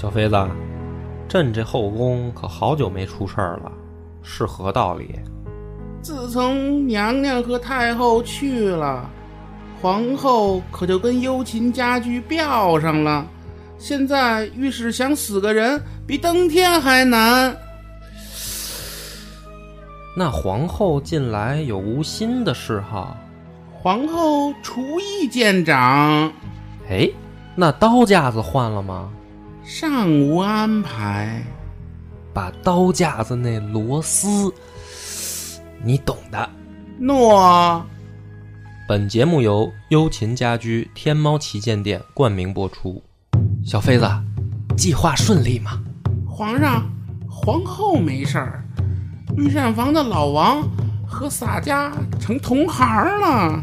小肥子，朕这后宫可好久没出事儿了，是何道理？自从娘娘和太后去了，皇后可就跟幽琴家具飙上了，现在御史想死个人比登天还难。那皇后近来有无新的嗜好？皇后厨艺见长。哎，那刀架子换了吗？尚无安排。把刀架子那螺丝，你懂的。诺。本节目由幽琴家居天猫旗舰店冠名播出。小飞子，计划顺利吗？皇上，皇后没事儿，御膳房的老王和洒家成同行了。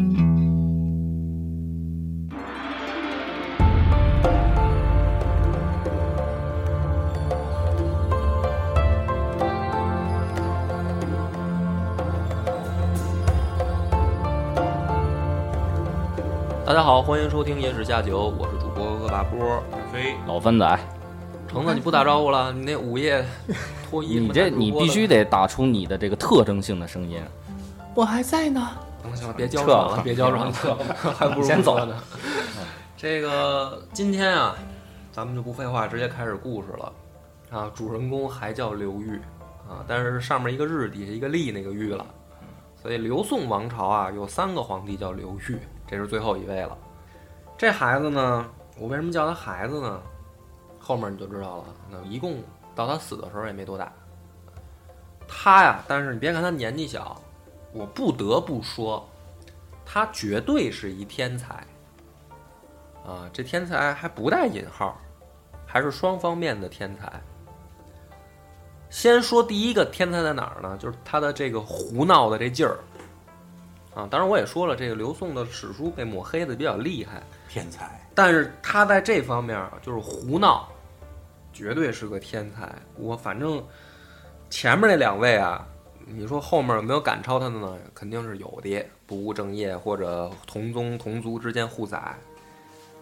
大家好，欢迎收听《野史下酒》，我是主播恶霸波，飞老番仔。橙子，你不打招呼了？你那午夜脱衣服，你必须得打出你的这个特征性的声音。我还在呢。行了，别娇喘了，别娇喘了，还不如先走呢。这个今天啊，咱们就不废话，直接开始故事了。啊，主人公还叫刘裕啊，但是上面一个日，底下一个立，那个裕了。所以刘宋王朝啊，有三个皇帝叫刘裕。这是最后一位了。这孩子呢，我为什么叫他孩子呢？后面你就知道了。那一共到他死的时候也没多大。他呀，但是你别看他年纪小，我不得不说，他绝对是一天才。啊，这天才还不带引号，还是双方面的天才。先说第一个天才在哪儿呢？就是他的这个胡闹的这劲儿。啊，当然我也说了，这个刘宋的史书被抹黑的比较厉害，天才。但是他在这方面就是胡闹，绝对是个天才。我反正前面那两位啊，你说后面有没有赶超他的呢？肯定是有的，不务正业或者同宗同族之间互宰。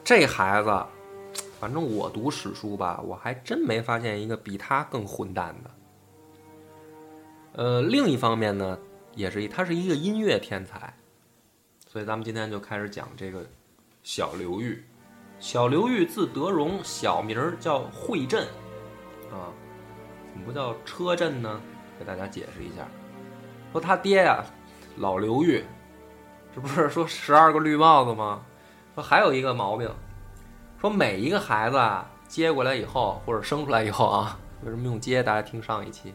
这孩子，反正我读史书吧，我还真没发现一个比他更混蛋的。另一方面呢。也是他是一个音乐天才，所以咱们今天就开始讲这个小刘裕。小刘裕字德荣，小名叫惠震，啊，怎么不叫车震呢？给大家解释一下，说他爹呀、老刘裕，这不是说12个绿帽子吗？说还有一个毛病，说每一个孩子啊接过来以后，或者生出来以后啊，为什么用接？大家听上一期，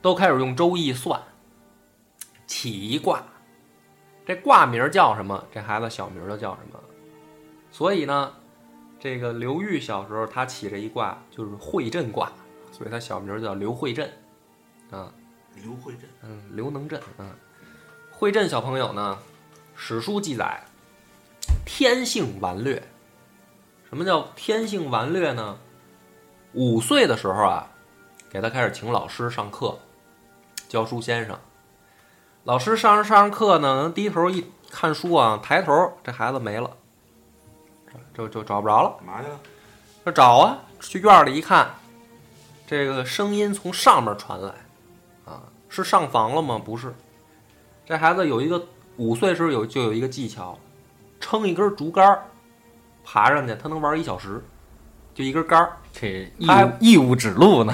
都开始用周易算。起一卦，这卦名叫什么？这孩子小名就叫什么？所以呢，这个刘裕小时候他起这一卦就是惠震卦，所以他小名叫刘惠震，啊，刘惠震，刘能震，惠震小朋友呢，史书记载天性顽劣。什么叫天性顽劣呢？5岁的时候啊，给他开始请老师上课，教书先生。老师上课呢，低头一看书啊，抬头这孩子没了，就找不着了。干嘛去了？这找啊，去院里一看，这个声音从上面传来，啊，是上房了吗？不是。这孩子有一个5岁时候就有一个技巧，撑一根竹竿，爬上去，他能玩1小时，就一根杆儿。这义无指路呢、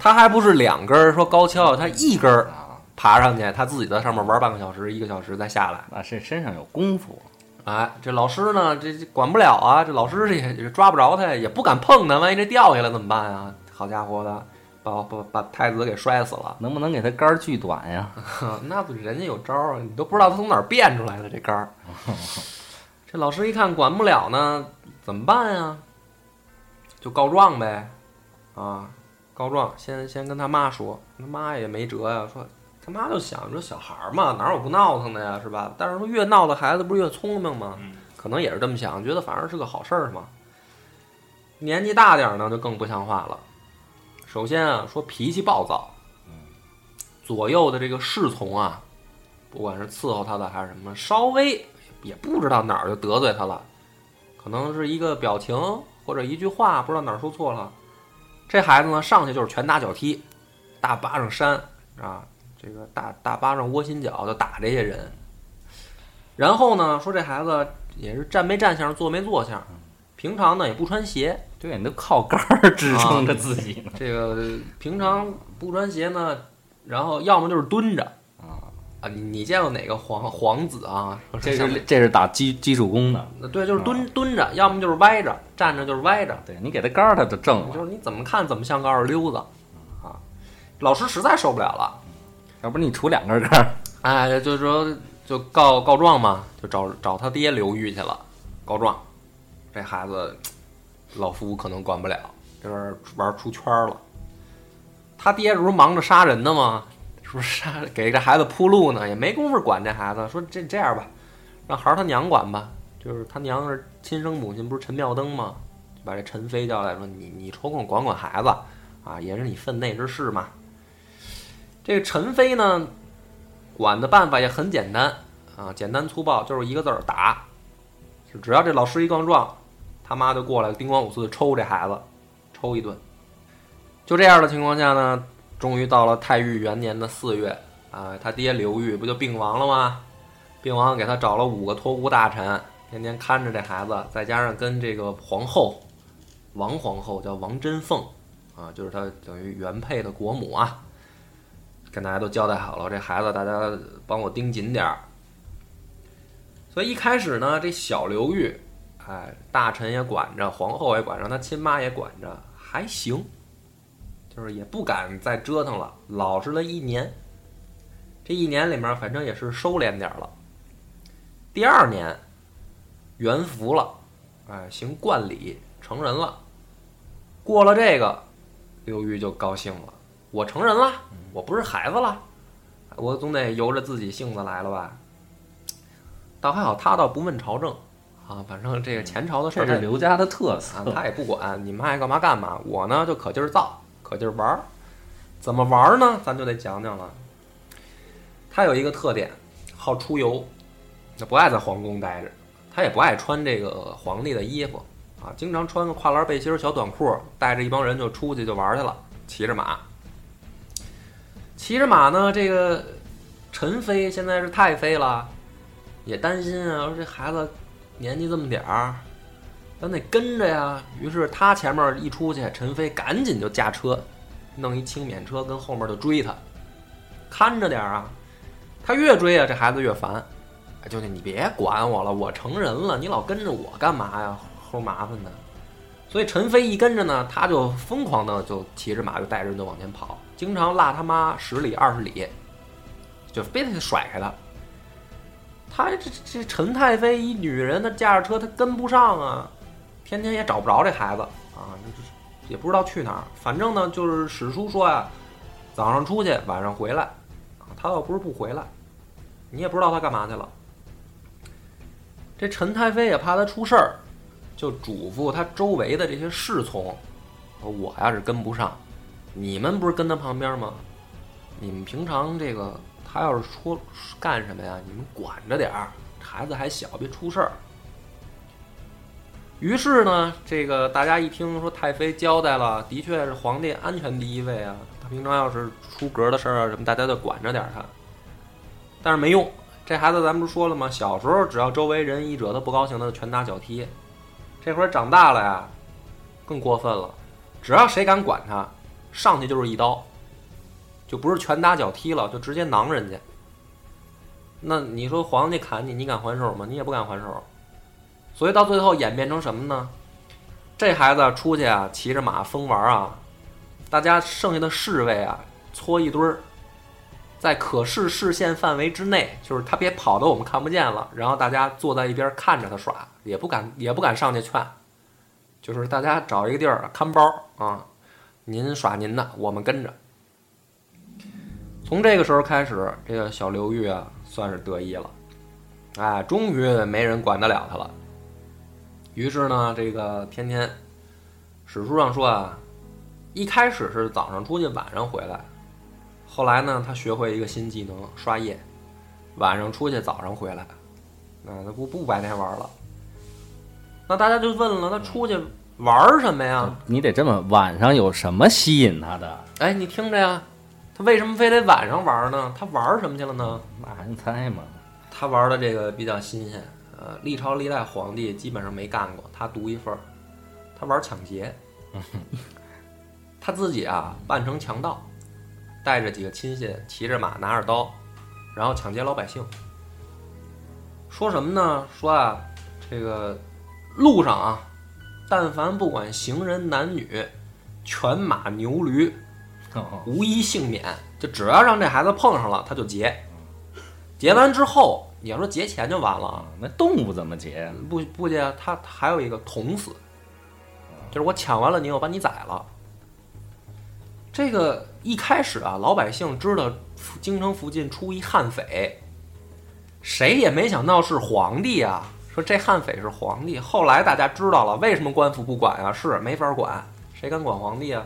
他还不是2根说高跷，他一根儿。爬上去，他自己在上面玩半个小时、1个小时再下来。那是身上有功夫。哎，这老师呢，这管不了啊，这老师也抓不着他，也不敢碰他，万一这掉下来怎么办啊？好家伙的，把太子给摔死了。能不能给他杆儿锯短呀？那人家有招啊，你都不知道他从哪儿变出来的这杆儿。这老师一看管不了呢，怎么办呀？就告状呗，啊，告状，先跟他妈说，他妈也没辙呀，说。他妈就想说小孩嘛，哪有不闹腾的呀，是吧？但是说越闹的孩子不是越聪明吗？可能也是这么想，觉得反而是个好事嘛。年纪大点呢就更不像话了。首先啊，说脾气暴躁，左右的这个侍从啊，不管是伺候他的还是什么，稍微也不知道哪儿就得罪他了，可能是一个表情或者一句话，不知道哪儿说错了，这孩子呢上去就是拳打脚踢，大巴掌扇啊，这个大巴掌窝心脚就打这些人。然后呢，说这孩子也是站没站相，坐没坐相，平常呢也不穿鞋，对，你都靠杆儿支撑着自己呢。这个平常不穿鞋呢，然后要么就是蹲着啊，你见过哪个皇子啊？这是打基础功的，对，就是蹲着，要么就是歪着，站着就是歪着。对，你给他杆儿，他就正了。就是你怎么看怎么像个二溜子啊！老师实在受不了了，要不你杵两根杆儿？哎，就是说。就告状嘛，就找他爹刘玉去了，告状。这孩子，老夫可能管不了，这边玩出圈了。他爹不是忙着杀人的吗？是不是给这孩子铺路呢？也没工夫管这孩子。说这样吧，让孩儿他娘管吧。就是他娘是亲生母亲，不是陈妙登吗？就把这陈飞叫来说，你抽空管管孩子啊，也是你分内之事嘛。这个陈飞呢？管的办法也很简单啊，简单粗暴，就是一个字儿打。只要这老师一告状，他妈就过来叮咣五四抽这孩子，抽一顿。就这样的情况下呢，终于到了太裕元年的4月啊，他爹刘裕不就病亡了吗？病亡给他找了5个托孤大臣，天天看着这孩子，再加上跟这个皇后王皇后叫王贞凤啊，就是他等于原配的国母啊。跟大家都交代好了，这孩子大家帮我盯紧点儿。所以一开始呢，这小刘裕，哎，大臣也管着，皇后也管着，他亲妈也管着，还行，就是也不敢再折腾了，老实了1年。这1年里面，反正也是收敛点了。第2年，元服了，哎，行冠礼，成人了。过了这个，刘裕就高兴了。我成人了，我不是孩子了，我总得由着自己性子来了吧。倒还好，他倒不问朝政啊，反正这个前朝的事儿，这是刘家的特色，他也不管，你们爱干嘛干嘛。我呢就可劲儿造，可劲儿玩儿。怎么玩儿呢？咱就得讲讲了。他有一个特点，好出游，不爱在皇宫待着，他也不爱穿这个皇帝的衣服啊，经常穿个跨栏背心、小短裤，带着一帮人就出去就玩去了，骑着马。骑着马呢，这个陈妃现在是太妃了，也担心啊，说这孩子年纪这么点儿，咱得跟着呀。于是他前面一出去，陈妃赶紧就驾车，弄一轻免车跟后面就追他，看着点儿啊。他越追啊，这孩子越烦，就你别管我了，我成人了，你老跟着我干嘛呀，齁麻烦的。所以陈飞一跟着呢，他就疯狂的就骑着马就带着人就往前跑，经常落他妈10里20里，就别得甩开他。他这陈太妃一女人，她驾着车她跟不上啊，天天也找不着这孩子啊，也不知道去哪儿。反正呢，就是史书说呀，早上出去晚上回来，他倒不是不回来，你也不知道他干嘛去了。这陈太妃也怕他出事儿。就嘱咐他周围的这些侍从，我呀是跟不上，你们不是跟他旁边吗？你们平常这个他要是说干什么呀，你们管着点儿，孩子还小，别出事儿。于是呢，这个大家一听说太妃交代了，的确是皇帝安全第一位啊，他平常要是出格的事儿啊什么，大家就管着点儿他。但是没用，这孩子咱们不是说了吗？小时候只要周围人一惹他不高兴，他就拳打脚踢。这会儿长大了呀，更过分了，只要谁敢管他，上去就是一刀，就不是拳打脚踢了，就直接囊人家。那你说皇帝砍你，你敢还手吗？你也不敢还手。所以到最后演变成什么呢？这孩子出去啊，骑着马疯玩啊，大家剩下的侍卫啊，搓一堆儿，在可视线范围之内，就是他别跑的我们看不见了，然后大家坐在一边看着他耍，也不敢上去劝，就是大家找一个地儿看包啊，您耍您的，我们跟着。从这个时候开始，这个小刘裕啊算是得意了，哎，终于没人管得了他了。于是呢，这个天天史书上说啊，一开始是早上出去晚上回来，后来呢他学会一个新技能，刷夜，晚上出去早上回来，那不白天玩了。那大家就问了，他出去玩什么呀？你得这么，晚上有什么吸引他的？哎，你听着呀，他为什么非得晚上玩呢？他玩什么去了呢？那你猜嘛？他玩的这个比较新鲜，历朝历代皇帝基本上没干过，他独一份儿。他玩抢劫，他自己啊扮成强盗，带着几个亲信，骑着马，拿着刀，然后抢劫老百姓。说什么呢？说啊，这个路上啊，但凡不管行人男女，犬马牛驴，无一幸免。就只要让这孩子碰上了，他就劫。劫完之后，你要说劫钱就完了，那动物怎么劫？不劫，他还有一个捅死，就是我抢完了你，我把你宰了。这个一开始啊，老百姓知道京城附近出一悍匪，谁也没想到是皇帝啊。说这悍匪是皇帝，后来大家知道了，为什么官府不管啊？是没法管，谁敢管皇帝啊？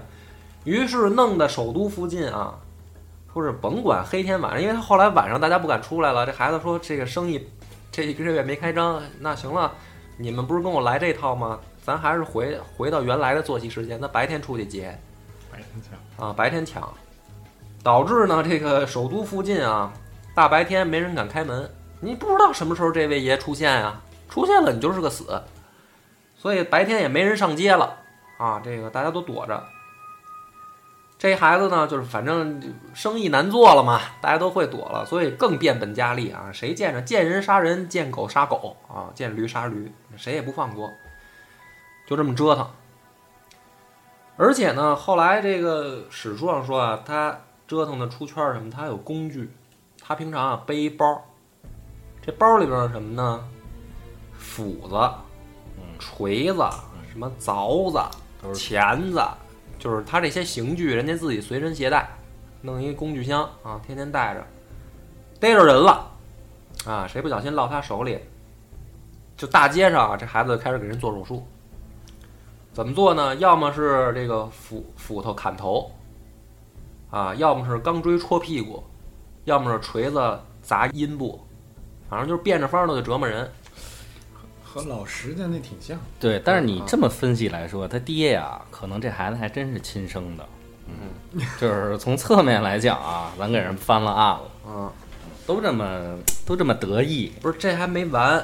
于是弄得首都附近啊，说是甭管黑天晚上，因为他后来晚上大家不敢出来了。这孩子说这个生意这一个月没开张，那行了，你们不是跟我来这套吗？咱还是回到原来的作息时间，那白天出去劫，白天抢，导致呢这个首都附近啊，大白天没人敢开门，你不知道什么时候这位爷出现啊。出现了你就是个死，所以白天也没人上街了啊！这个大家都躲着。这孩子呢，就是反正生意难做了嘛，大家都会躲了，所以更变本加厉啊！谁见人杀人，见狗杀狗啊，见驴杀驴，谁也不放过，就这么折腾。而且呢，后来这个史书上说啊，他折腾的出圈什么，他有工具，他平常啊背一包，这包里边是什么呢？斧子、锤子、什么凿子、钳子，就是他这些刑具，人家自己随身携带，弄一个工具箱啊，天天带着，逮着人了啊，谁不小心落他手里，就大街上啊，这孩子开始给人做手术。怎么做呢？要么是这个斧头砍头啊，要么是钢锥戳屁股，要么是锤子砸阴部，反正就是变着法儿的折磨人。和老石家那挺像，对，但是你这么分析来说，他爹呀，可能这孩子还真是亲生的，就是从侧面来讲啊，咱给人翻了案了，都这么得意。不是，这还没完，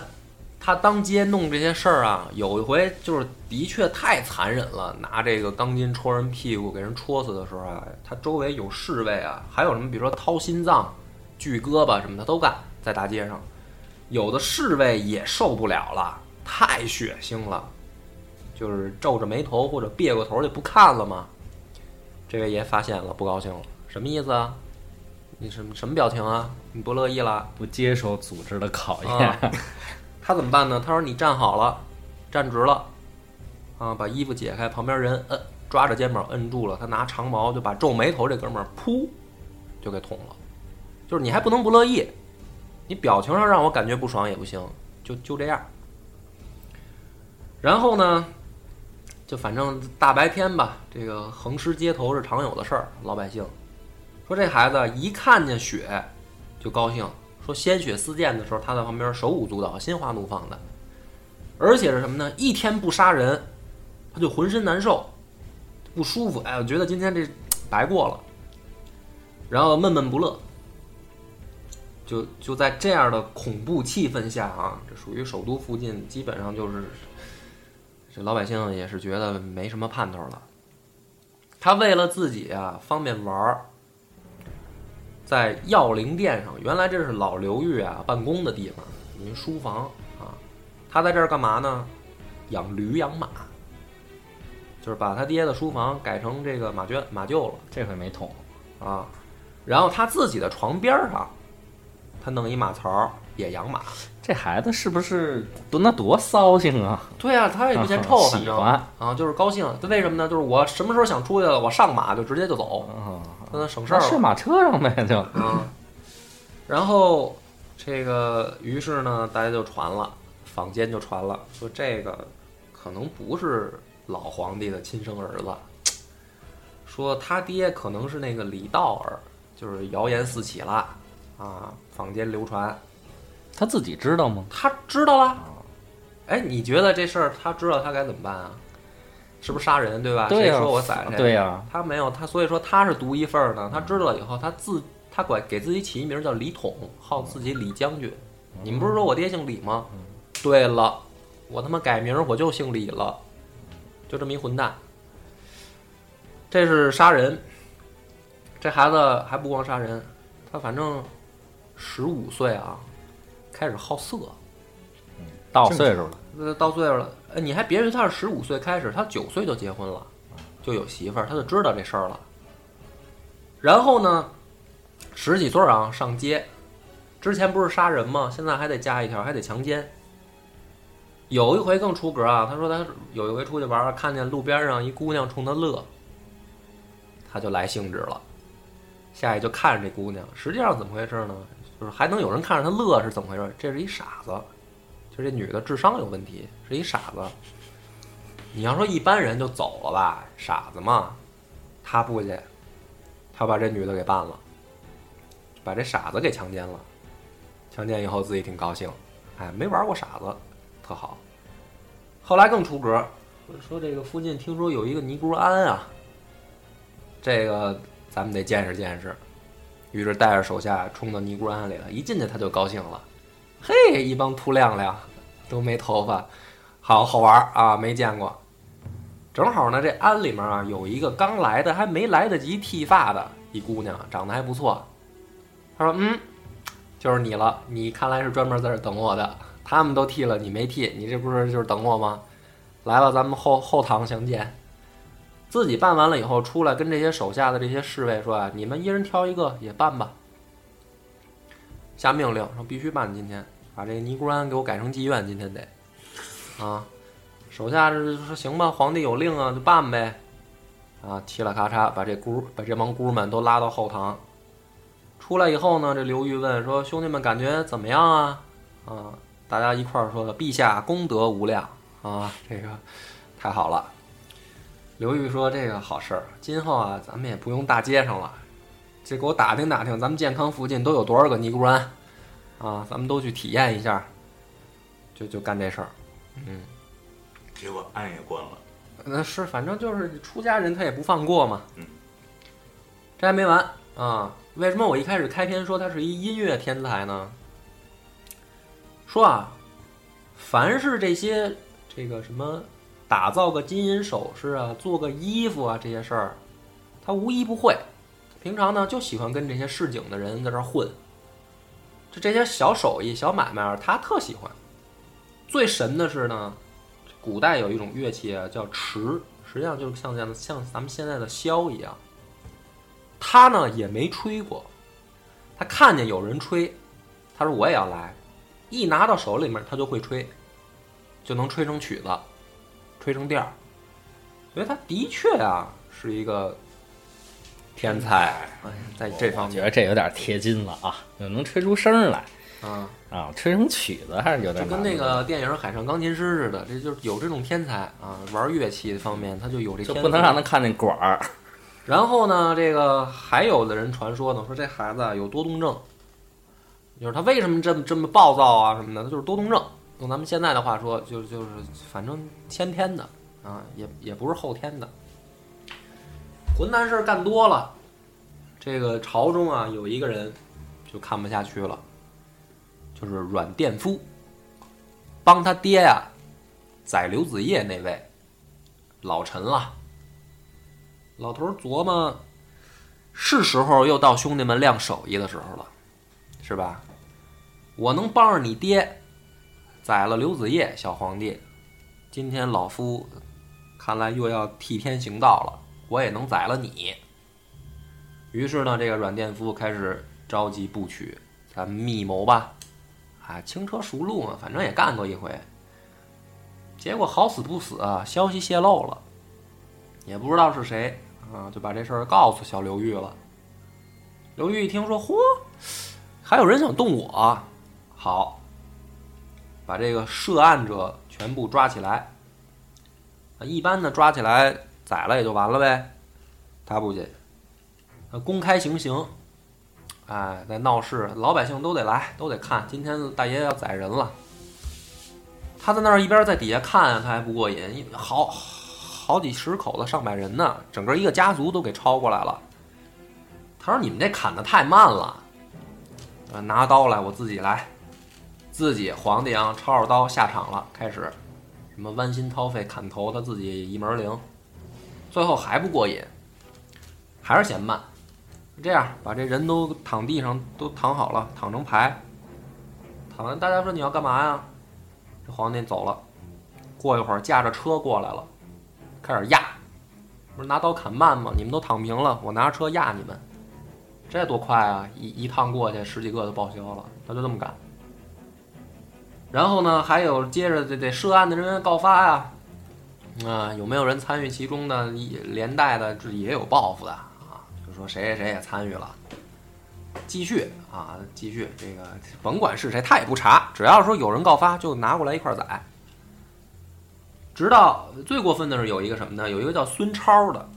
他当街弄这些事儿啊，有一回就是的确太残忍了，拿这个钢筋戳人屁股，给人戳死的时候啊，他周围有侍卫啊，还有什么，比如说掏心脏、锯胳膊什么的都干，在大街上。有的侍卫也受不了了，太血腥了，就是皱着眉头或者别过头就不看了嘛。这位爷发现了，不高兴了，什么意思啊？你什么表情啊？你不乐意了？不接受组织的考验。他怎么办呢？他说：“你站好了，站直了，啊，把衣服解开。”旁边人抓着肩膀摁住了，他拿长矛就把皱眉头这哥们儿噗就给捅了。就是你还不能不乐意。你表情上让我感觉不爽也不行，就这样。然后呢，就反正大白天吧，这个横尸街头是常有的事儿。老百姓说这孩子一看见血就高兴，说鲜血四溅的时候，他在旁边手舞足蹈，心花怒放的。而且是什么呢？一天不杀人，他就浑身难受，不舒服。哎，我觉得今天这白过了，然后闷闷不乐。就在这样的恐怖气氛下啊，这属于首都附近，基本上就是这老百姓也是觉得没什么盼头了。他为了自己啊方便玩，在药灵殿上，原来这是老刘裕啊办公的地方，您书房啊，他在这儿干嘛呢？养驴养马，就是把他爹的书房改成这个马厩了，这回没捅啊。然后他自己的床边上，他弄一马槽也养马。这孩子是不是那多骚性啊？对啊，他也不嫌臭，反正啊就是高兴。为什么呢？就是我什么时候想出去了，我上马就直接就走，那省事儿了，睡马车上呗就。然后这个于是呢，大家就传了，坊间就传了，说这个可能不是老皇帝的亲生儿子，说他爹可能是那个李道儿，就是谣言四起了啊，坊间流传。他自己知道吗？他知道了。哎，你觉得这事儿他知道他该怎么办啊？是不是杀人对吧？对啊、谁说我宰谁？对呀、啊，他没有他，所以说他是独一份呢。他知道了以后，他管给自己起一名叫李统，号自己李将军。你们不是说我爹姓李吗？对了，我他妈改名我就姓李了，就这么一混蛋。这是杀人，这孩子还不光杀人，他反正15岁啊，开始好色。到岁数了，到岁数了。你还别人他是15岁开始，他9岁就结婚了，就有媳妇儿，他就知道这事儿了。然后呢，10几岁啊上街，之前不是杀人吗？现在还得加一条，还得强奸。有一回更出格啊，他说他有一回出去玩，看见路边上一姑娘冲他乐，他就来兴致了，下去就看着这姑娘。实际上怎么回事呢？就是还能有人看着他乐是怎么回事？这是一傻子。就这女的智商有问题，是一傻子。你要说一般人就走了吧，傻子嘛。他不去，他把这女的给办了，把这傻子给强奸了。强奸以后自己挺高兴，哎，没玩过傻子，特好。后来更出格，说这个附近听说有一个尼姑庵啊，这个咱们得见识见识。于是带着手下冲到尼姑庵里了，一进去他就高兴了。嘿，一帮秃亮亮，都没头发，好玩啊，没见过。正好呢，这庵里面啊有一个刚来的还没来得及剃发的一姑娘，长得还不错。他说：“嗯，就是你了，你看来是专门在这等我的。他们都剃了，你没剃，你这不是就是等我吗？来吧，咱们后堂相见。”自己办完了以后出来，跟这些手下的这些侍卫说：“啊，你们一人挑一个也办吧。”下命令说：“必须办，今天。”把这尼姑庵给我改成妓院，今天得，啊，手下这说行吧，皇帝有令啊，就办呗，啊，嘁啦咔嚓，把这帮姑们都拉到后堂。出来以后呢，这刘裕问说：“兄弟们感觉怎么样啊？”啊，大家一块儿说的：“陛下功德无量啊，这个太好了。”刘裕说：“这个好事儿，今后啊，咱们也不用大街上了，这给我打听打听，咱们健康附近都有多少个尼姑庵。”啊，咱们都去体验一下，就干这事儿，嗯。结果案也关了。那是，反正就是出家人他也不放过嘛。嗯。这还没完啊！为什么我一开始开篇说他是一音乐天才呢？说啊，凡是这些这个什么打造个金银首饰啊，做个衣服啊这些事儿，他无一不会。平常呢就喜欢跟这些市井的人在这儿混。这些小手艺、小买卖，他特喜欢。最神的是呢，古代有一种乐器啊，叫篪，实际上就是像咱们现在的箫一样。他呢也没吹过，他看见有人吹，他说我也要来。一拿到手里面，他就会吹，就能吹成曲子，吹成调。所以他的确啊是一个。天才，在这方面我觉得这有点贴金了啊！能吹出声来，啊，吹成曲子还是有点难。就跟那个电影《海上钢琴师》似的，这就是有这种天才啊！玩乐器方面，他就有这天才。就不能让他看见管儿。然后呢，这个还有的人传说呢，说这孩子有多动症，就是他为什么这么暴躁啊什么的，他就是多动症。用咱们现在的话说，就是反正先天的啊，也不是后天的。浑南事干多了，这个朝中啊有一个人就看不下去了，就是阮殿夫，帮他爹呀宰刘子业那位老臣了。老头琢磨，是时候又到兄弟们亮手艺的时候了，是吧？我能帮着你爹宰了刘子业小皇帝，今天老夫看来又要替天行道了。我也能宰了你。于是呢，这个阮殿夫开始召集部曲，咱密谋吧，啊，轻车熟路嘛，反正也干过一回。结果好死不死啊，消息泄露了，也不知道是谁啊，就把这事儿告诉小刘裕了。刘裕一听说，嚯，还有人想动我，好，把这个涉案者全部抓起来，一般呢抓起来宰了也就完了呗，他不信，公开行刑，哎，在闹市老百姓都得来，都得看，今天大爷要宰人了。他在那儿一边在底下看，他还不过瘾，好几十口子上百人呢，整个一个家族都给抄过来了。他说你们这砍得太慢了，拿刀来，我自己来，自己皇帝啊抄着刀下场了，开始什么剜心掏肺砍头，他自己一门灵，最后还不过瘾，还是嫌慢，这样把这人都躺地上，都躺好了，躺成排，躺完大家说你要干嘛呀？这皇帝走了，过一会儿驾着车过来了，开始压，不是拿刀砍慢吗？你们都躺平了，我拿着车压你们，这多快啊！一趟过去，十几个就报销了，他就这么干。然后呢，还有接着得涉案的人告发呀、有没有人参与其中的，连带的也有报复的啊，就说谁谁谁也参与了，继续啊，继续这个甭管是谁，他也不查，只要说有人告发，就拿过来一块宰。直到最过分的是有一个什么呢？有一个叫孙超的，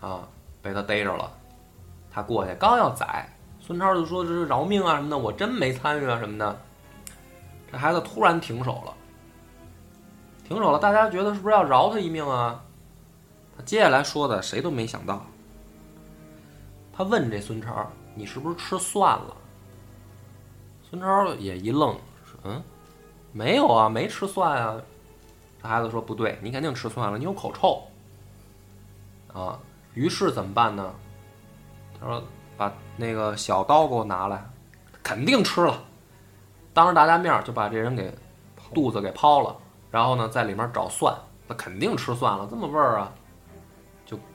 啊，被他逮着了，他过去刚要宰，孙超就说这是饶命啊什么的，我真没参与啊什么的。这孩子突然停手了，停手了，大家觉得是不是要饶他一命啊？他接下来说的谁都没想到，他问这孙超：“你是不是吃蒜了？”孙超也一愣，说：“没有啊，没吃蒜啊。”这孩子说：“不对，你肯定吃蒜了，你有口臭啊。”于是怎么办呢？他说：“把那个小刀给我拿来，肯定吃了。”当着大家面就把这人给肚子给抛了，然后呢在里面找蒜，那肯定吃蒜了，这么味儿啊，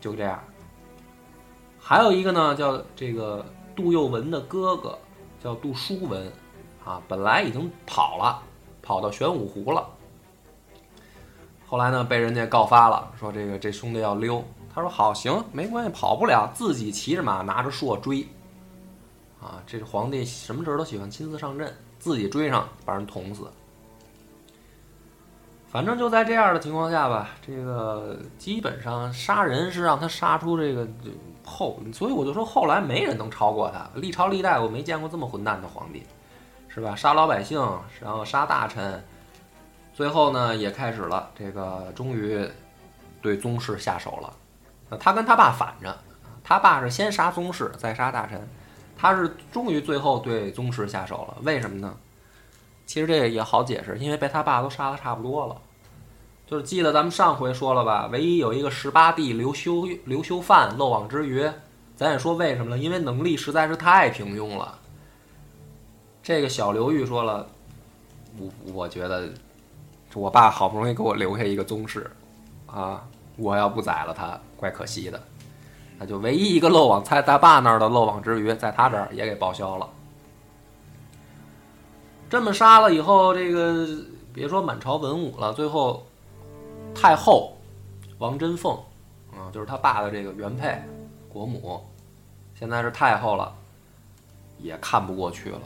就这样。还有一个呢叫这个杜佑文的哥哥叫杜书文啊，本来已经跑了，跑到玄武湖了，后来呢被人家告发了，说这兄弟要溜，他说好行，没关系，跑不了，自己骑着马拿着槊追啊，这是皇帝什么事都喜欢亲自上阵，自己追上把人捅死。反正就在这样的情况下吧，这个基本上杀人是让他杀出这个后，所以我就说后来没人能超过他，历朝历代我没见过这么混蛋的皇帝，是吧？杀老百姓，然后杀大臣，最后呢也开始了这个终于对宗室下手了。他跟他爸反着，他爸是先杀宗室再杀大臣，他是终于最后对宗室下手了。为什么呢？其实这个也好解释，因为被他爸都杀的差不多了。就是记得咱们上回说了吧，唯一有一个18弟刘修范漏网之鱼，咱也说为什么了，因为能力实在是太平庸了。这个小刘裕说了，我觉得我爸好不容易给我留下一个宗室啊，我要不宰了他怪可惜的。那就唯一一个漏网在他爸那儿的漏网之鱼，在他这儿也给报销了。这么杀了以后，这个别说满朝文武了，最后太后王贞凤啊，就是他爸的这个原配国母，现在是太后了，也看不过去了。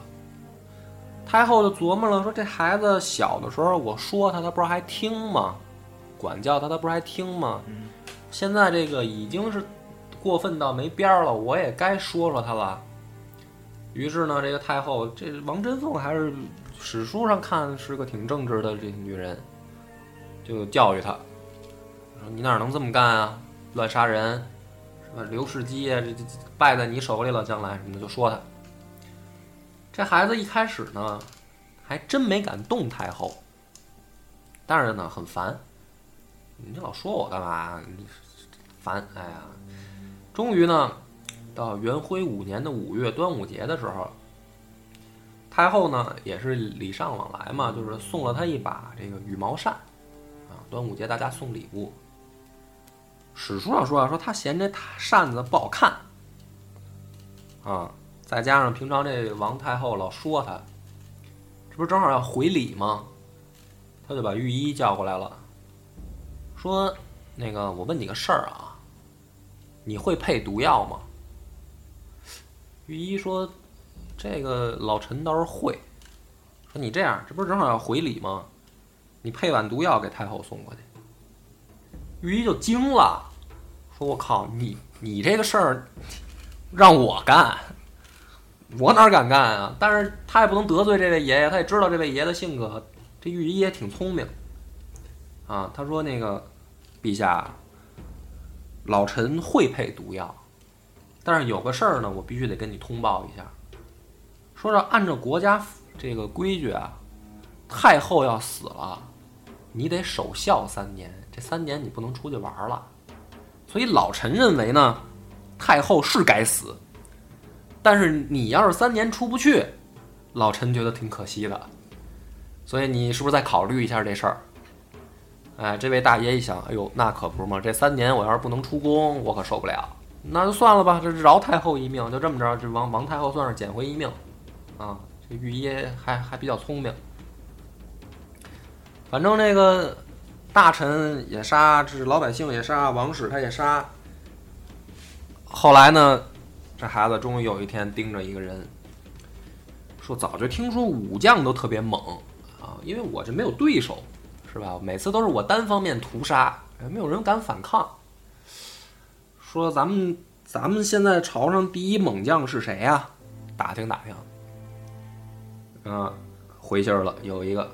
太后就琢磨了，说这孩子小的时候我说他不是还听吗？管教他不是还听吗？现在这个已经是过分到没边了，我也该说说他了。于是呢，这个太后，这王贞凤还是史书上看是个挺正直的这女人，就教育他，说你哪能这么干啊，乱杀人，什么刘世基啊，这败在你手里了，将来什么的就说他。这孩子一开始呢，还真没敢动太后，但是呢，很烦，你这老说我干嘛？烦，哎呀。终于呢，到元徽5年的5月端午节的时候，太后呢也是礼尚往来嘛，就是送了他一把这个羽毛扇，啊，端午节大家送礼物。史书上说啊，说他嫌这扇子不好看，啊，再加上平常这王太后老说他，这不是正好要回礼吗？他就把御医叫过来了，说那个我问你个事儿啊。你会配毒药吗？御医说：“这个老臣倒是会。”说你这样，这不是正好要回礼吗？你配碗毒药给太后送过去。御医就惊了，说我靠，你这个事儿让我干，我哪敢干啊？但是他也不能得罪这位爷爷，他也知道这位爷的性格，这御医也挺聪明啊。他说那个陛下，老臣会配毒药，但是有个事儿呢，我必须得跟你通报一下。说是按照国家这个规矩啊，太后要死了，你得守孝3年，这3年你不能出去玩了。所以老臣认为呢，太后是该死，但是你要是3年出不去，老臣觉得挺可惜的。所以你是不是再考虑一下这事儿？哎，这位大爷一想，哎呦，那可不是嘛，这3年我要是不能出宫，我可受不了。那就算了吧，这饶太后一命，就这么着，这王太后算是捡回一命，啊，这御医还比较聪明。反正那个大臣也杀，这老百姓也杀，王室他也杀。后来呢，这孩子终于有一天盯着一个人，说早就听说武将都特别猛啊，因为我这没有对手，是吧？每次都是我单方面屠杀，没有人敢反抗。说咱们现在朝上第一猛将是谁呀？打听打听。啊，回信了，有一个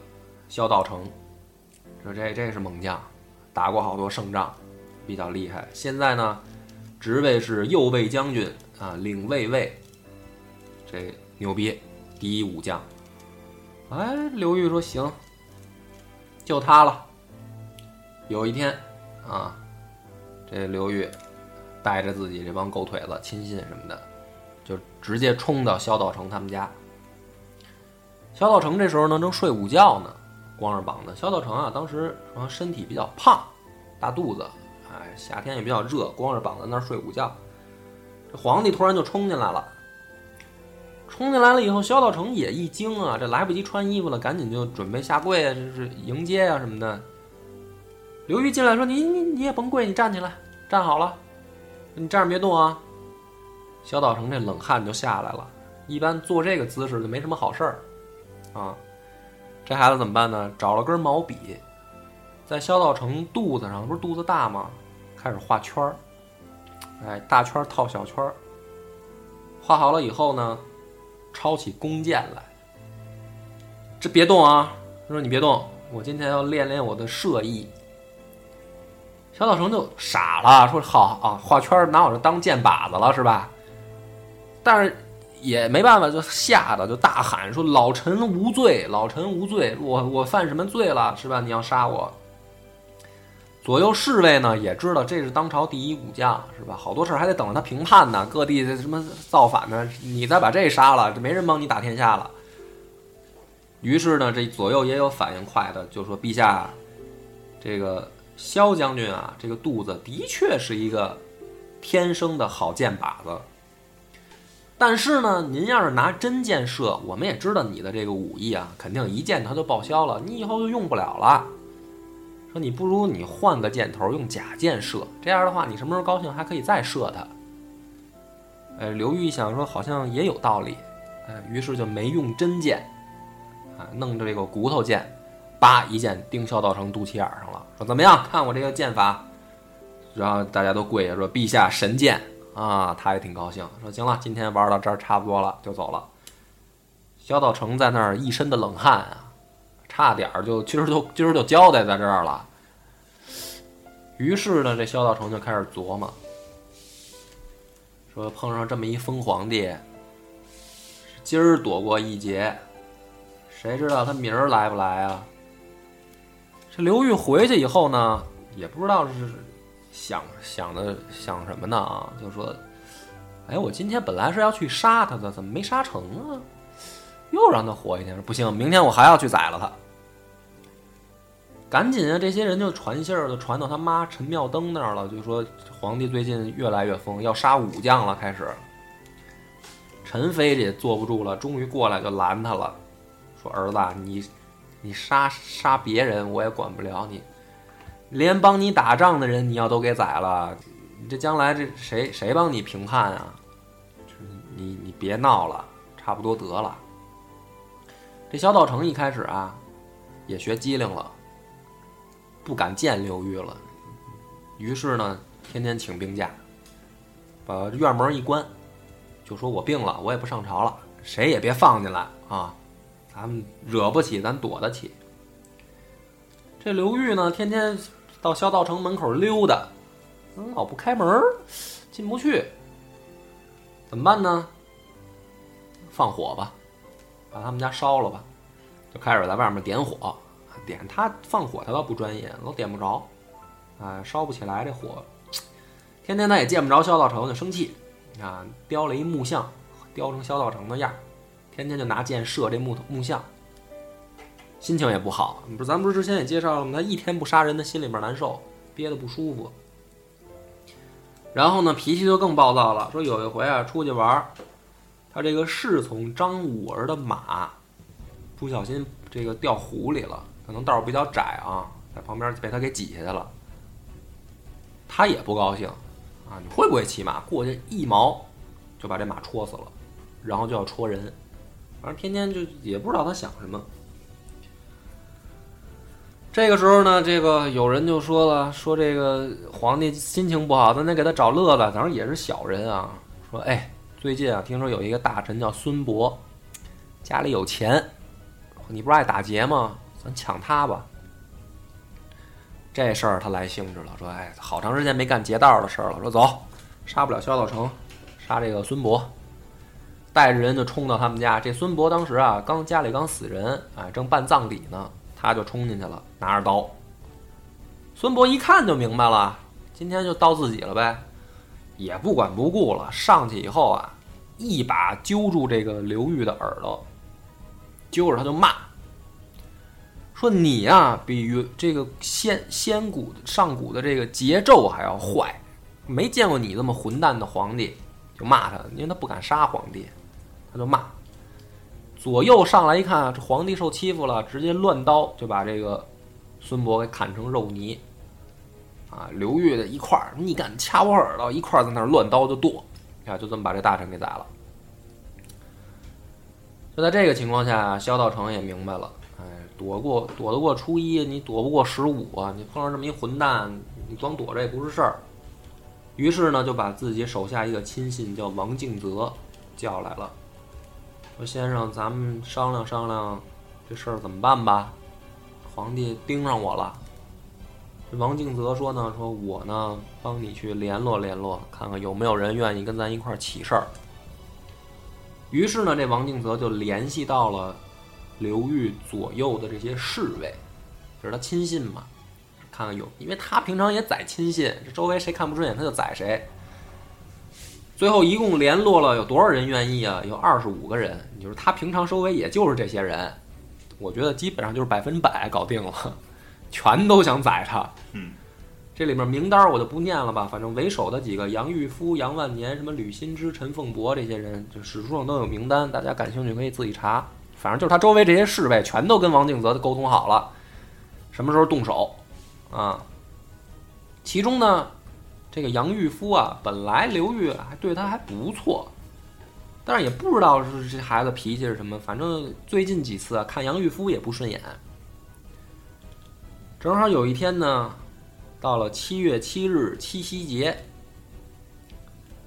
萧道成，说这是猛将，打过好多胜仗，比较厉害。现在呢，职位是右卫将军啊，领卫尉，这牛逼，第一武将。哎，刘裕说行，就他了。有一天啊，这刘裕带着自己这帮狗腿子亲信什么的，就直接冲到萧道成他们家。萧道成这时候呢正睡午觉呢，光着膀子。萧道成啊当时身体比较胖，大肚子，哎，夏天也比较热，光着膀子那睡午觉。这皇帝突然就冲进来了，冲进来了以后，萧道成也一惊啊，这来不及穿衣服了，赶紧就准备下跪啊，就是迎接啊什么的。刘裕进来说：“你也甭跪，你站起来，站好了。”你站着别动啊！萧道成这冷汗就下来了，一般做这个姿势就没什么好事儿啊。这孩子怎么办呢？找了根毛笔，在萧道成肚子上，不是肚子大吗？开始画圈儿，哎，大圈套小圈儿。画好了以后呢，抄起弓箭来，这别动啊！他说你别动，我今天要练练我的射艺。萧道成就傻了，说好啊，画圈拿我这当箭靶子了是吧？但是也没办法，就吓得就大喊说：“老臣无罪，老臣无罪，我犯什么罪了是吧？你要杀我。”左右侍卫呢也知道这是当朝第一武将是吧？好多事还得等着他评判呢，各地什么造反呢，你再把这杀了，这没人帮你打天下了。于是呢，这左右也有反应快的，就说：“陛下，这个萧将军啊，这个肚子的确是一个天生的好箭靶子，但是呢，您要是拿真箭射，我们也知道你的这个武艺啊，肯定一箭它就报销了，你以后就用不了了。说你不如你换个箭头，用假箭射，这样的话，你什么时候高兴还可以再射它。”刘裕想说好像也有道理，于是就没用真箭，啊，弄着这个骨头箭。叭！一箭钉萧道成肚脐眼上了，说怎么样？看我这个剑法。然后大家都跪下说：“陛下神剑啊！”他也挺高兴，说：“行了，今天玩到这儿差不多了，就走了。”萧道成在那儿一身的冷汗啊，差点就今儿就交代在这儿了。于是呢，这萧道成就开始琢磨，说碰上这么一疯皇帝，今儿躲过一劫，谁知道他明儿来不来啊？这刘裕回去以后呢，也不知道是想什么呢啊，就说：“哎，我今天本来是要去杀他的，怎么没杀成啊？又让他活一天，不行，明天我还要去宰了他。”赶紧啊，这些人就传信儿，就传到他妈陈妙登那儿了，就说皇帝最近越来越疯，要杀武将了。开始，陈妃也坐不住了，终于过来就拦他了，说：“儿子，你杀别人我也管不了你，连帮你打仗的人你要都给宰了，你这将来这谁帮你评判啊？你别闹了，差不多得了。”这萧道成一开始啊也学机灵了，不敢见刘裕了，于是呢天天请病假，把院门一关，就说我病了，我也不上朝了，谁也别放进来啊，咱们惹不起，咱躲得起。这刘裕呢天天到萧道成门口溜达，老不开门，进不去，怎么办呢？放火吧，把他们家烧了吧，就开始在外面点火。点他放火他倒不专业，都点不着啊，烧不起来这火。天天他也见不着萧道成，就生气啊，雕了一木像，雕成萧道成的样，天天就拿箭射这木像，心情也不好。不是咱们不是之前也介绍了吗？他一天不杀人，他心里边难受，憋得不舒服。然后呢，脾气就更暴躁了。说有一回啊，出去玩，他这个侍从张五儿的马不小心这个掉湖里了，可能道比较窄啊，在旁边被他给挤下去了。他也不高兴啊，你会不会骑马？过去一毛就把这马戳死了，然后就要戳人。反正天天就也不知道他想什么。这个时候呢，这个有人就说了，说这个皇帝心情不好，咱得给他找乐子。当然也是小人啊，说哎，最近啊，听说有一个大臣叫孙伯，家里有钱，你不是爱打劫吗？咱抢他吧。这事儿他来兴致了，说哎，好长时间没干劫道的事儿了，说走，杀不了萧道成，杀这个孙伯。带着人就冲到他们家。这孙伯当时啊，家里刚死人，哎，正办葬礼呢。他就冲进去了，拿着刀。孙伯一看就明白了，今天就到自己了呗，也不管不顾了。上去以后啊，一把揪住这个刘裕的耳朵，揪着他就骂，说你啊，比这个上古的这个桀纣还要坏，没见过你这么混蛋的皇帝。就骂他，因为他不敢杀皇帝，他就骂。左右上来一看，这皇帝受欺负了，直接乱刀就把这个孙伯给砍成肉泥啊！刘裕的一块儿，你敢掐我耳朵，一块儿在那儿乱刀就剁啊！就这么把这大臣给宰了。就在这个情况下，萧道成也明白了，哎，躲得过初一，你躲不过15啊！你碰上这么一混蛋，你光躲着也不是事儿。于是呢，就把自己手下一个亲信叫王敬泽叫来了。说先生，咱们商量商量这事儿怎么办吧，皇帝盯上我了。这王敬泽说呢，说我呢帮你去联络联络，看看有没有人愿意跟咱一块儿起事儿。于是呢，这王敬泽就联系到了刘裕左右的这些侍卫，就是他亲信嘛，看看有，因为他平常也宰亲信，这周围谁看不顺眼他就宰谁。最后一共联络了有多少人愿意啊？有25个人，就是他平常收尾也就是这些人，我觉得基本上就是100%搞定了，全都想宰他。这里面名单我就不念了吧，反正为首的几个杨玉夫、杨万年、什么吕新之、陈凤伯这些人，就史书上都有名单，大家感兴趣可以自己查。反正就是他周围这些侍卫全都跟王敬泽沟通好了，什么时候动手啊？其中呢，这个杨玉夫啊，本来刘裕还对他还不错，但是也不知道是这孩子脾气是什么，反正最近几次啊，看杨玉夫也不顺眼。正好有一天呢，到了7月7日七夕节，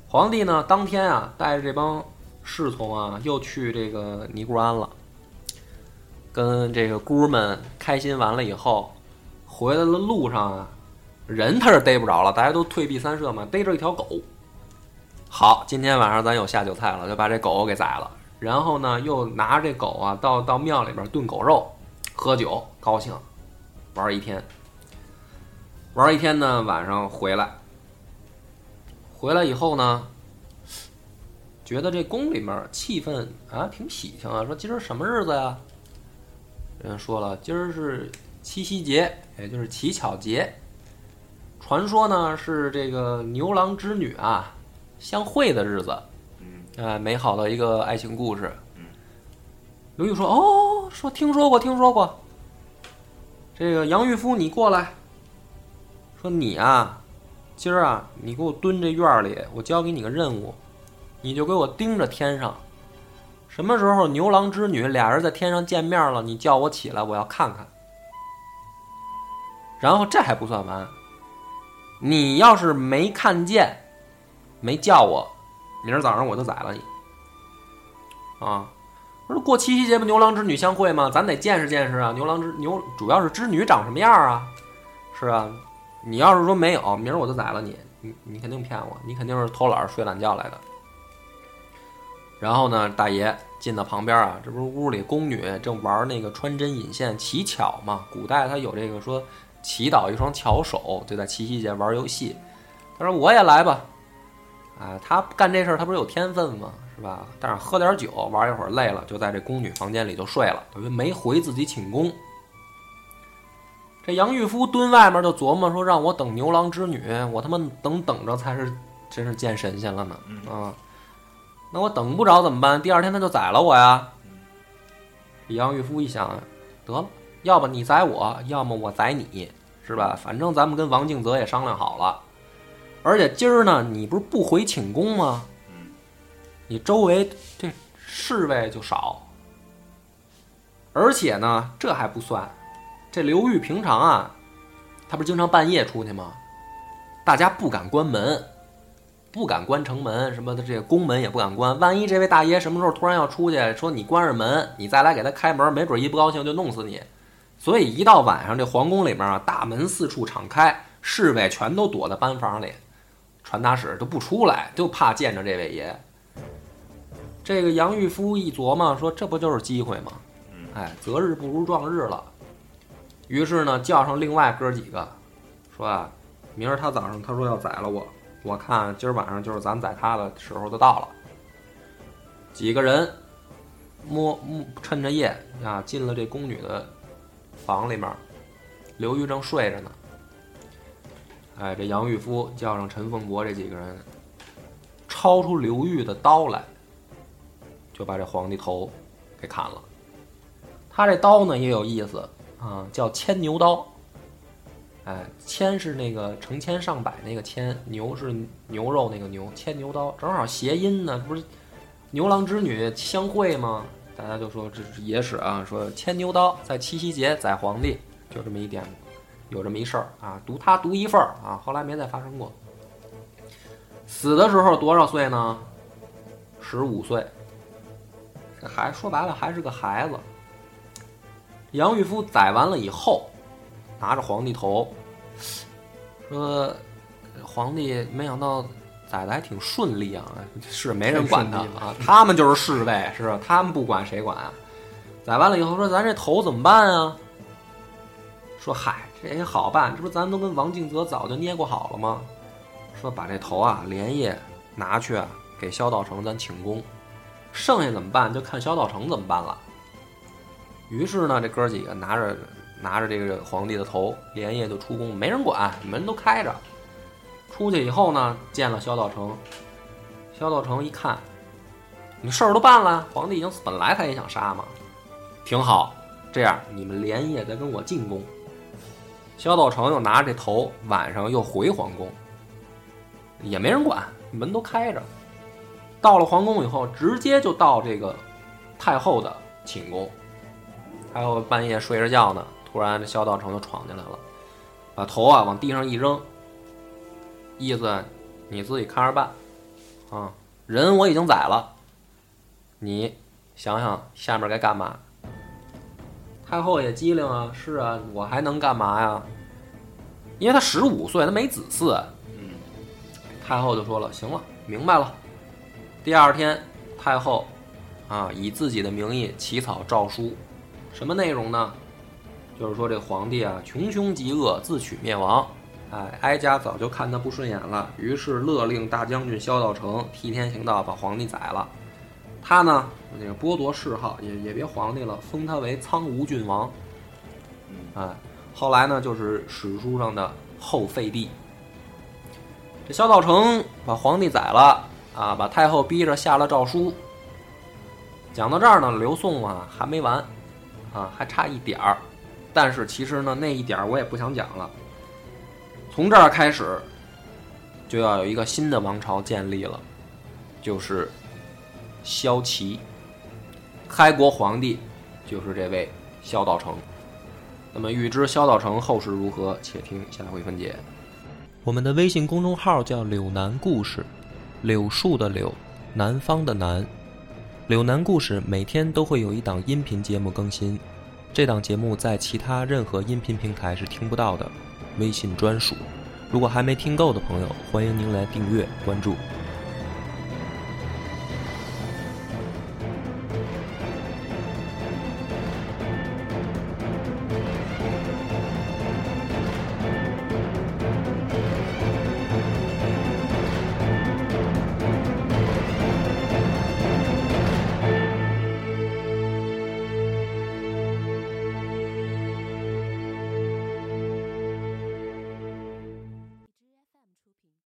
皇帝呢当天啊，带着这帮侍从啊，又去这个尼姑庵了，跟这个姑们开心完了以后，回来的路上啊。人他是逮不着了，大家都退避三舍嘛，逮着一条狗。好，今天晚上咱有下酒菜了，就把这狗给宰了。然后呢，又拿这狗啊到庙里边炖狗肉，喝酒，高兴，玩一天。玩一天呢，晚上回来以后呢，觉得这宫里面气氛啊挺喜庆啊，说今儿什么日子呀？人说了，今儿是七夕节，也就是乞巧节。传说呢是这个牛郎织女啊相会的日子，美好的一个爱情故事。刘裕说哦，说听说过。这个杨玉夫你过来，说你啊，今儿啊你给我蹲这院里，我交给你个任务，你就给我盯着天上，什么时候牛郎织女俩人在天上见面了，你叫我起来，我要看看。然后这还不算完。你要是没看见，没叫我，明儿早上我就宰了你。啊，我说过七夕节不牛郎织女相会吗？咱得见识见识啊！主要是织女长什么样啊？是啊，你要是说没有，明儿我就宰了你。你肯定骗我，你肯定是偷懒睡懒觉来的。然后呢，大爷进到旁边啊，这不是屋里宫女正玩那个穿针引线乞巧嘛？古代他有这个说祈祷一双巧手，就在七夕节玩游戏。他说我也来吧，啊，他干这事儿他不是有天分吗？是吧？但是喝点酒玩一会儿累了，就在这宫女房间里就睡了，等于没回自己寝宫。这杨玉夫蹲外面就琢磨说，让我等牛郎织女，我他妈等着才是真是见神仙了呢啊！那我等不着怎么办？第二天他就宰了我呀！杨玉夫一想，得了，要么你宰我，要么我宰你，是吧？反正咱们跟王敬泽也商量好了，而且今儿呢，你不是不回寝宫吗？你周围这侍卫就少，而且呢，这还不算。这刘裕平常啊，他不是经常半夜出去吗？大家不敢关门，不敢关城门，什么的这个宫门也不敢关。万一这位大爷什么时候突然要出去，说你关着门，你再来给他开门，没准一不高兴就弄死你。所以一到晚上，这皇宫里面啊，大门四处敞开，侍卫全都躲在班房里，传达室都不出来，就怕见着这位爷。这个杨玉夫一琢磨说，这不就是机会吗？哎，择日不如撞日了。于是呢，叫上另外哥几个，说啊，明儿他早上他说要宰了我，我看今儿晚上就是咱宰他的时候都到了。几个人趁着夜啊，进了这宫女的房里面，刘裕正睡着呢。哎，这杨玉夫叫上陈凤伯这几个人，抄出刘裕的刀来，就把这皇帝头给砍了。他这刀呢也有意思。啊，叫牵牛刀。哎，牵是那个成千上百那个牵，牛是牛肉那个牛，牵牛刀正好谐音呢，不是牛郎织女相会吗？大家就说这是野史啊，说牵牛刀在七夕节宰皇帝，就这么一点，有这么一事儿啊，独一份儿啊，后来没再发生过。死的时候多少岁呢？15岁，这还说白了还是个孩子。杨玉夫宰完了以后，拿着皇帝头说，皇帝没想到宰的还挺顺利啊，是没人管他啊，他们就是侍卫，是吧？他们不管谁管啊。宰完了以后说，咱这头怎么办啊？说嗨，这也好办，这不咱们都跟王敬泽早就捏过好了吗？说把这头啊连夜拿去给萧道成咱请功，剩下怎么办就看萧道成怎么办了。于是呢，这哥几个拿着这个皇帝的头，连夜就出宫，没人管，门都开着。出去以后呢，见了萧道成。萧道成一看，你事儿都办了，皇帝已经本来他也想杀嘛，挺好。这样你们连夜再跟我进宫。萧道成又拿着这头，晚上又回皇宫，也没人管，门都开着。到了皇宫以后，直接就到这个太后的寝宫。还有半夜睡着觉呢，突然这萧道成就闯进来了，把头啊往地上一扔，意思你自己看着办啊，人我已经宰了，你想想下面该干嘛。太后也机灵啊，是啊，我还能干嘛呀？因为他15岁，他没子嗣。太后就说了，行了，明白了。第二天太后啊以自己的名义起草诏书，什么内容呢？就是说这皇帝啊穷凶极恶，自取灭亡。哎，哀家早就看他不顺眼了，于是勒令大将军萧道成替天行道，把皇帝宰了。他呢，这个剥夺谥号，也别皇帝了，封他为苍梧郡王。哎，后来呢，就是史书上的后废帝。这萧道成把皇帝宰了啊，把太后逼着下了诏书。讲到这儿呢，刘宋啊还没完。啊，还差一点儿，但是其实呢，那一点儿我也不想讲了。从这儿开始，就要有一个新的王朝建立了，就是萧齐。开国皇帝就是这位萧道成。那么，欲知萧道成后事如何，且听下回分解。我们的微信公众号叫柳南故事，柳树的柳，南方的南。柳南故事每天都会有一档音频节目更新，这档节目在其他任何音频平台是听不到的，微信专属。如果还没听够的朋友，欢迎您来订阅关注。